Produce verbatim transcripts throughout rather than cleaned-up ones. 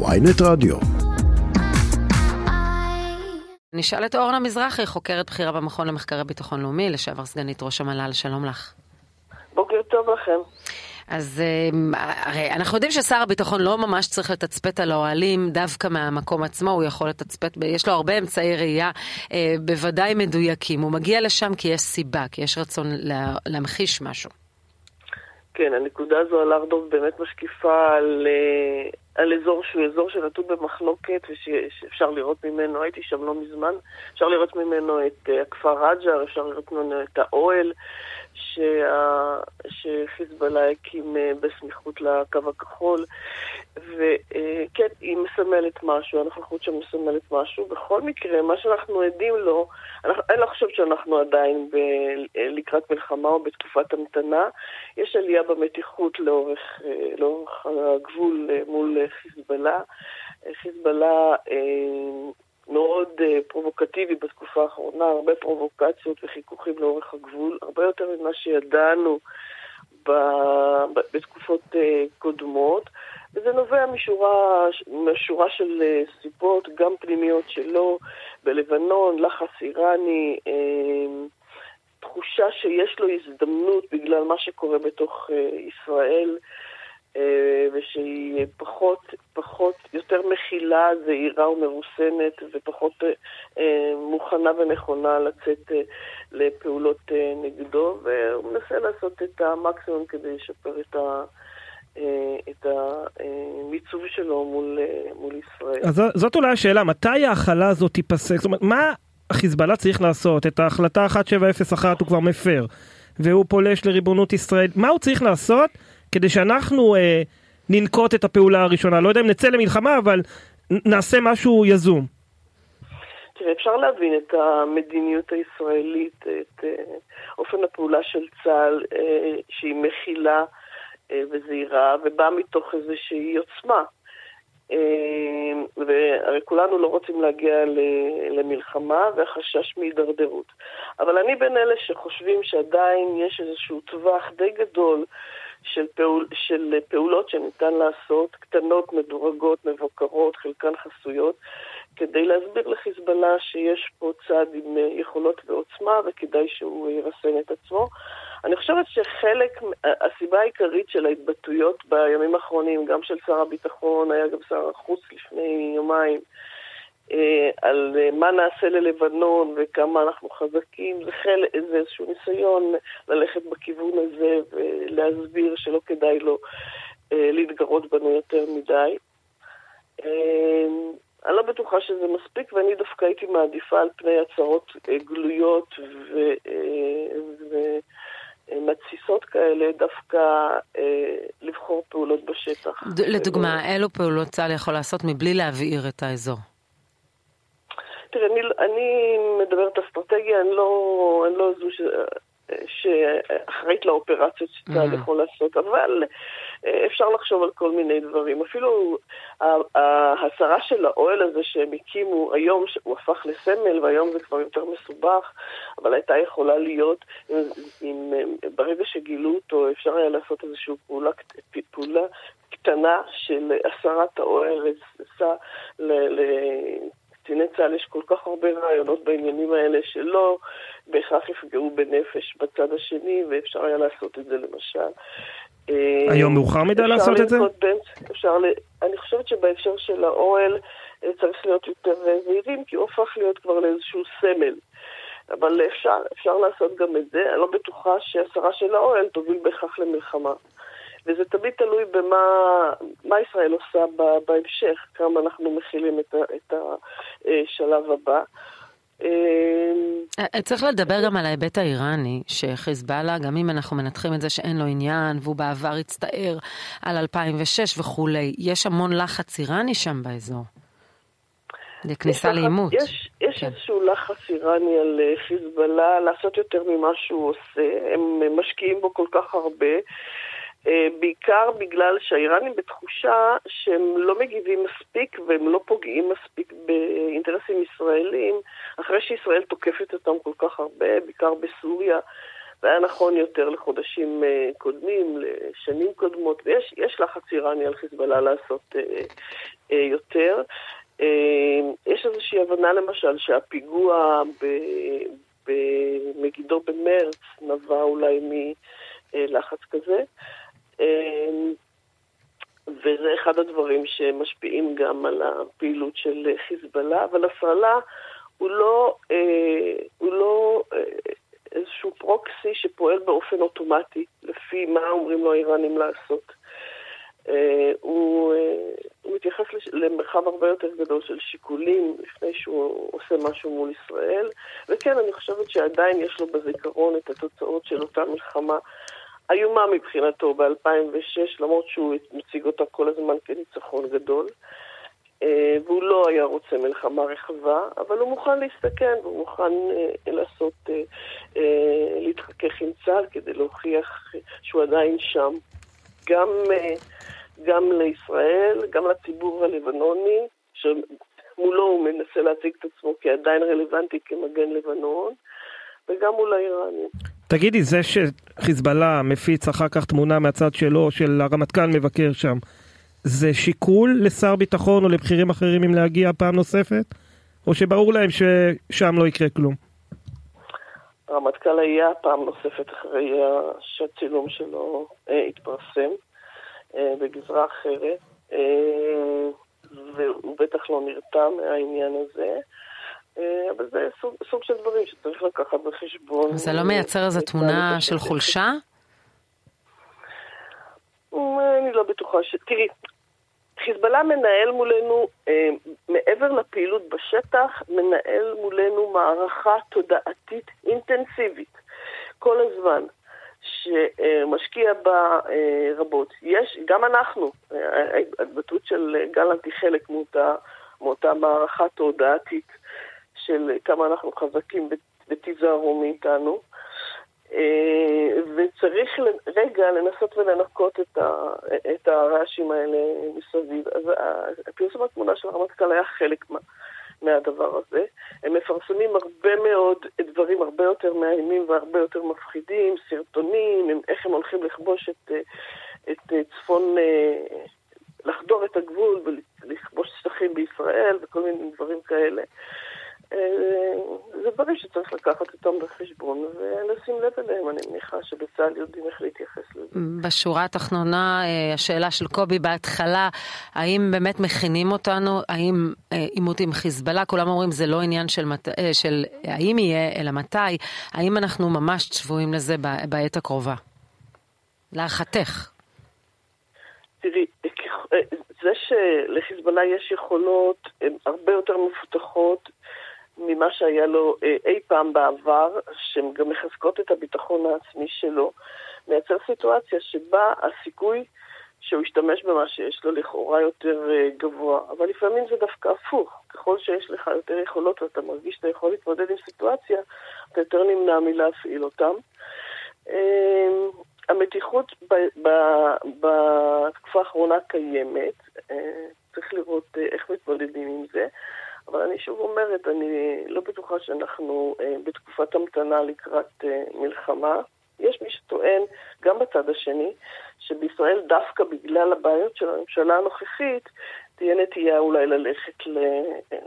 ויינט רדיו. נשאל את אורנה מזרחי, חוקרת בכירה במכון למחקרי ביטחון לאומי, לשעבר סגנית ראש המל"ל. שלום לך. בוקר טוב לכם. אז הרי אנחנו יודעים ששר הביטחון לא ממש צריך לתצפת על האוהלים דווקא מהמקום עצמו, הוא יכול לתצפת, יש לו הרבה אמצעי ראייה בוודאי מדויקים, הוא מגיע לשם כי יש סיבה, כי יש רצון להמחיש משהו. כן, הנקודה הזו על ארדוב באמת משקיפה על, על אזור שהוא אזור שנתון במחלוקת ושאפשר לראות ממנו, הייתי שם לא מזמן, אפשר לראות ממנו את הכפר רג'ר, אפשר לראות ממנו את האוהל, שה... שחיזבאללה הקים בסמיכות לקו הכחול, וכן, היא מסמלת משהו, הנוכחות שם מסמלת משהו. בכל מקרה, מה שאנחנו עדים לו, אנחנו... אני לא חושבת שאנחנו עדיין ב... לקראת מלחמה או בתקופת המתנה, יש עלייה במתיחות לאורך, לאורך הגבול מול חיזבאללה. חיזבאללה מאוד פרובוקטיבי בתקופה האחרונה, הרבה פרובוקציות וחיכוכים לאורך הגבול, הרבה יותר ממה שידענו בתקופות קודמות, וזה נובע משורה, משורה של סיבות, גם פנימיות שלו, בלבנון, לחץ איראני, תחושה שיש לו הזדמנות בגלל מה שקורה בתוך ישראל, ושהיא פחות, פחות, יותר מכילה, זהירה ומרוסנת, ופחות אה, מוכנה ונכונה לצאת אה, לפעולות אה, נגדו, והוא מנסה לעשות את המקסימום כדי לשפר את ה... את המיצוב שלו מול, אה, מול ישראל. אז זאת אולי השאלה, מתי ההחלה הזאת תיפסק? זאת אומרת, מה החיזבאללה צריך לעשות? את ההחלטה אחת שבע אפס אחת הוא כבר מפר, והוא פולש לריבונות ישראל. מה הוא צריך לעשות? כדי שאנחנו אה, ננקוט את הפעולה הראשונה. לא יודע אם נצא למלחמה, אבל נעשה משהו יזום. תראה, אפשר להבין את המדיניות הישראלית, את אה, אופן הפעולה של צה"ל, אה, שהיא מכילה אה, וזהירה, ובאה מתוך איזושהי עוצמה. והרי כולנו לא רוצים להגיע למלחמה והחשש מהידרדרות, אבל אני בין אלה שחושבים שעדיין יש איזשהו טווח די גדול של, פעול, של פעולות שניתן לעשות, קטנות, מדורגות, מבוקרות, חלקן חסויות, כדי להסביר לחיזבאללה שיש פה צד עם יכולות ועוצמה וכדאי שהוא ירסן את עצמו. אני חושבת שחלק, הסיבה העיקרית של ההתבטאויות בימים האחרונים, גם של שר הביטחון, היה גם שר החוץ לפני יומיים, על מה נעשה ללבנון וכמה אנחנו חזקים, זה, חלק, זה איזשהו ניסיון ללכת בכיוון הזה ולהסביר שלא כדאי לו להתגרות בנו יותר מדי. אני לא בטוחה שזה מספיק, ואני דווקא הייתי מעדיפה על פני הצהרות גלויות ו... ו... מתסיסות כאלה, דווקא אה, לבחור פעולות בשטח. ד- לדוגמה, ו... אילו פעולות צה"ל יכול לעשות מבלי להבעיר את האזור? תראה, אני, אני מדברת אסטרטגיה, אני לא, אני לא זו ש... שאחראית לאופרציות שצה"ל mm-hmm. יכול לעשות, אבל אפשר לחשוב על כל מיני דברים. אפילו ההסרה של האוהל הזה שהם הקימו, היום הוא הפך לסמל והיום זה כבר יותר מסובך, אבל הייתה יכולה להיות, עם, עם, ברגע שגילו אותו אפשר היה לעשות איזושהי פעולה, פעולה קטנה של הסרת האוהל, לסע ל... ל קציני צה"ל יש כל כך הרבה רעיונות בעניינים האלה שלא בהכרח יפגעו בנפש בצד השני, ואפשר היה לעשות את זה למשל. היום מאוחר מדי לעשות את זה? אפשר, אני חושבת שבהקשר של האוהל צריך להיות יותר זהירים, כי הוא הופך להיות כבר לאיזשהו סמל. אבל אפשר, אפשר לעשות גם את זה, אני לא בטוחה שהשרה של האוהל תוביל בהכרח למלחמה. וזה תמיד תלוי במה מה ישראל עושה בהמשך, כמה אנחנו מכילים את, את השלב הבא. צריך לדבר גם על ההיבט האיראני, שחיזבאללה, גם אם אנחנו מנתחים את זה שאין לו עניין, והוא בעבר הצטער על אלפיים ושש וכו', יש המון לחץ איראני שם באזור. לכניסה לאימות. יש, יש כן. איזשהו לחץ איראני על חיזבאללה לעשות יותר ממה שהוא עושה, הם משקיעים בו כל כך הרבה, בעיקר בגלל שהאיראנים בתחושה שהם לא מגיבים מספיק והם לא פוגעים מספיק באינטרסים ישראלים, אחרי שישראל תוקפת אותם כל כך הרבה, בעיקר בסוריה והיה נכון יותר לחודשים קודמים, לשנים קודמות, ויש יש לחץ איראני על חיזבאללה לעשות יותר. יש איזושהי הבנה למשל שהפיגוע במגידו במרץ נבע אולי מלחץ כזה, וזה אחד הדברים שמשפיעים גם על הפעילות של חיזבאללה, אבל הפעלה הוא לא, הוא לא איזשהו פרוקסי שפועל באופן אוטומטי, לפי מה אומרים לו האיראנים לעשות. הוא, הוא מתייחס למרחב הרבה יותר גדול של שיקולים לפני שהוא עושה משהו מול ישראל, וכן, אני חושבת שעדיין יש לו בזיכרון את התוצאות של אותה מלחמה איומה מבחינתו ב-אלפיים ושש, למרות שהוא מציג אותה כל הזמן כניצחון גדול, והוא לא היה רוצה מלחמה רחבה, אבל הוא מוכן להסתכן, והוא מוכן לעשות, להתחכך עם צה"ל כדי להוכיח שהוא עדיין שם. גם, גם לישראל, גם לציבור הלבנוני, שמולו הוא מנסה להציג את עצמו כעדיין רלוונטי כמגן לבנון, וגם מול האיראנים. תגידי, זה שחיזבאללה מפיץ אחר כך תמונה מהצד שלו, של הרמטכ"ל מבקר שם, זה שיקול לשר ביטחון או לבחירים אחרים אם להגיע פעם נוספת? או שברור להם ששם לא יקרה כלום? הרמטכ"ל היה פעם נוספת אחרי שהצילום שלו אה, התפרסם אה, בגזרה אחרת, אה, והוא בטח לא נרתם מהעניין הזה, אה, אבל זה סוג, סוג של דברים שצריך לקחת בחשבון. אז זה לא מייצר איזו תמונה של חולשה? אני לא בטוחה ש... תראי, חיזבאללה מנהל מולנו, אה, מעבר לפעילות בשטח, מנהל מולנו מערכה תודעתית אינטנסיבית, כל הזמן, שמשקיע בה אה, רבות. יש, גם אנחנו, ההתבטאות של גלנט היא חלק מאותה, מאותה מערכה תודעתית, של כמה אנחנו חזקים ותיזהרו מאיתנו, וצריך רגע לנסות ולנקות את הרעשים האלה מסביב. אז הפרסום התמונה של הרמטכ"ל היה חלק מהדבר הזה. הם מפרסמים הרבה מאוד דברים הרבה יותר מאיימים והרבה יותר מפחידים, סרטונים, איך הם הולכים לכבוש את, את צפון, לחדור את הגבול ולכבוש שטחים בישראל וכל מיני דברים כאלה. זה בריא שצריך לקחת אותם בחשבון ולשים לב אליהם. אני מניחה שבצה"ל יודעים איך להתייחס לזה. בשורה התחתונה, השאלה של קובי בהתחלה, האם באמת מכינים אותנו, האם עימות עם חיזבאללה, כולם אומרים זה לא עניין של, מת... של האם יהיה אלא מתי, האם אנחנו ממש צפויים לזה בעת הקרובה? להערכתך. תראי, זה שלחיזבאללה יש יכולות הרבה יותר מפותחות ממה שהיה לו אי פעם בעבר, שהן גם מחזקות את הביטחון העצמי שלו, מייצר סיטואציה שבה הסיכוי שהוא ישתמש במה שיש לו לכאורה יותר גבוה, אבל לפעמים זה דווקא הפוך. ככל שיש לך יותר יכולות ואתה מרגיש שאתה יכול להתמודד עם סיטואציה, אתה יותר נמנע מלהפעיל אותם. המתיחות בתקופה האחרונה קיימת, צריך לראות איך מתמודדים עם זה, אבל אני שוב אומרת, אני לא בטוחה שאנחנו בתקופת המתנה לקראת מלחמה. יש מי שטוען, גם בצד השני, שבישראל דווקא בגלל הבעיות של הממשלה הנוכחית, תהיה נטייה אולי ללכת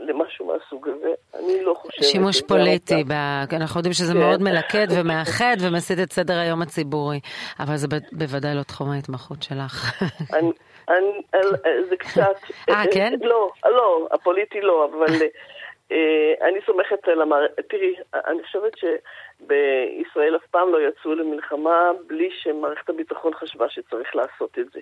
למשהו מהסוג הזה. אני לא חושבת... שימוש פוליטי, אנחנו יודעים שזה מאוד מלכד ומאחד ומסיט את סדר היום הציבורי, אבל זה בוודאי לא תחום ההתמחות שלך. זה קצת... אה, כן? לא, לא, הפוליטי לא, אבל אני סומכת על המערכת. תראי, אני חושבת שבישראל אף פעם לא יצאו למלחמה בלי שמערכת הביטחון חשבה שצריך לעשות את זה.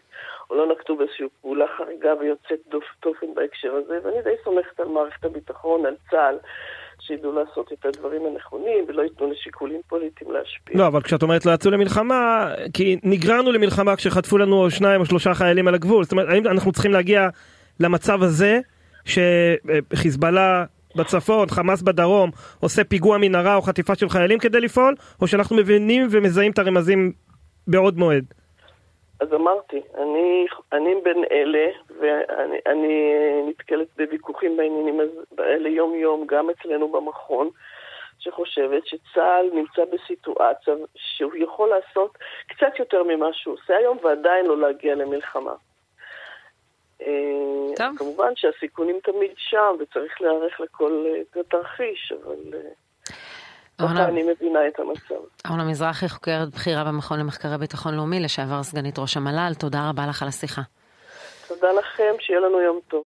או לא נקטו באיזושהי פעולה חריגה ויוצאת דופן בהקשר הזה, ואני די סומכת על מערכת הביטחון, על צה"ל, שידעו לעשות את הדברים הנכונים ולא ייתנו לשיקולים פוליטיים להשפיע. לא, אבל כשאת אומרת לא יצאו למלחמה, כי נגררנו למלחמה כשחטפו לנו שניים או שלושה חיילים על הגבול. זאת אומרת, האם אנחנו צריכים להגיע למצב הזה שחיזבאללה בצפון, חמאס בדרום, עושה פיגוע מנהרה או חטיפה של חיילים כדי לפעול, או שאנחנו מבינים ומזהים את הרמזים בעוד מועד? אז אמרתי, אני, אני בין אלה, ואני אני נתקלת בוויכוחים בעניינים האלה יום יום, גם אצלנו במכון, שחושבת שצה"ל נמצא בסיטואציה שהוא יכול לעשות קצת יותר ממה שהוא עושה היום ועדיין לא להגיע למלחמה. טוב. כמובן שהסיכונים תמיד שם וצריך להיערך לכל תרחיש, אבל ככה אני מבינה את המצב. אורנה מזרחי, חוקרת בכירה במכון למחקרי ביטחון לאומי, לשעבר סגנית ראש המל"ל, תודה רבה לך על השיחה. תודה לכם, שיהיה לנו יום טוב.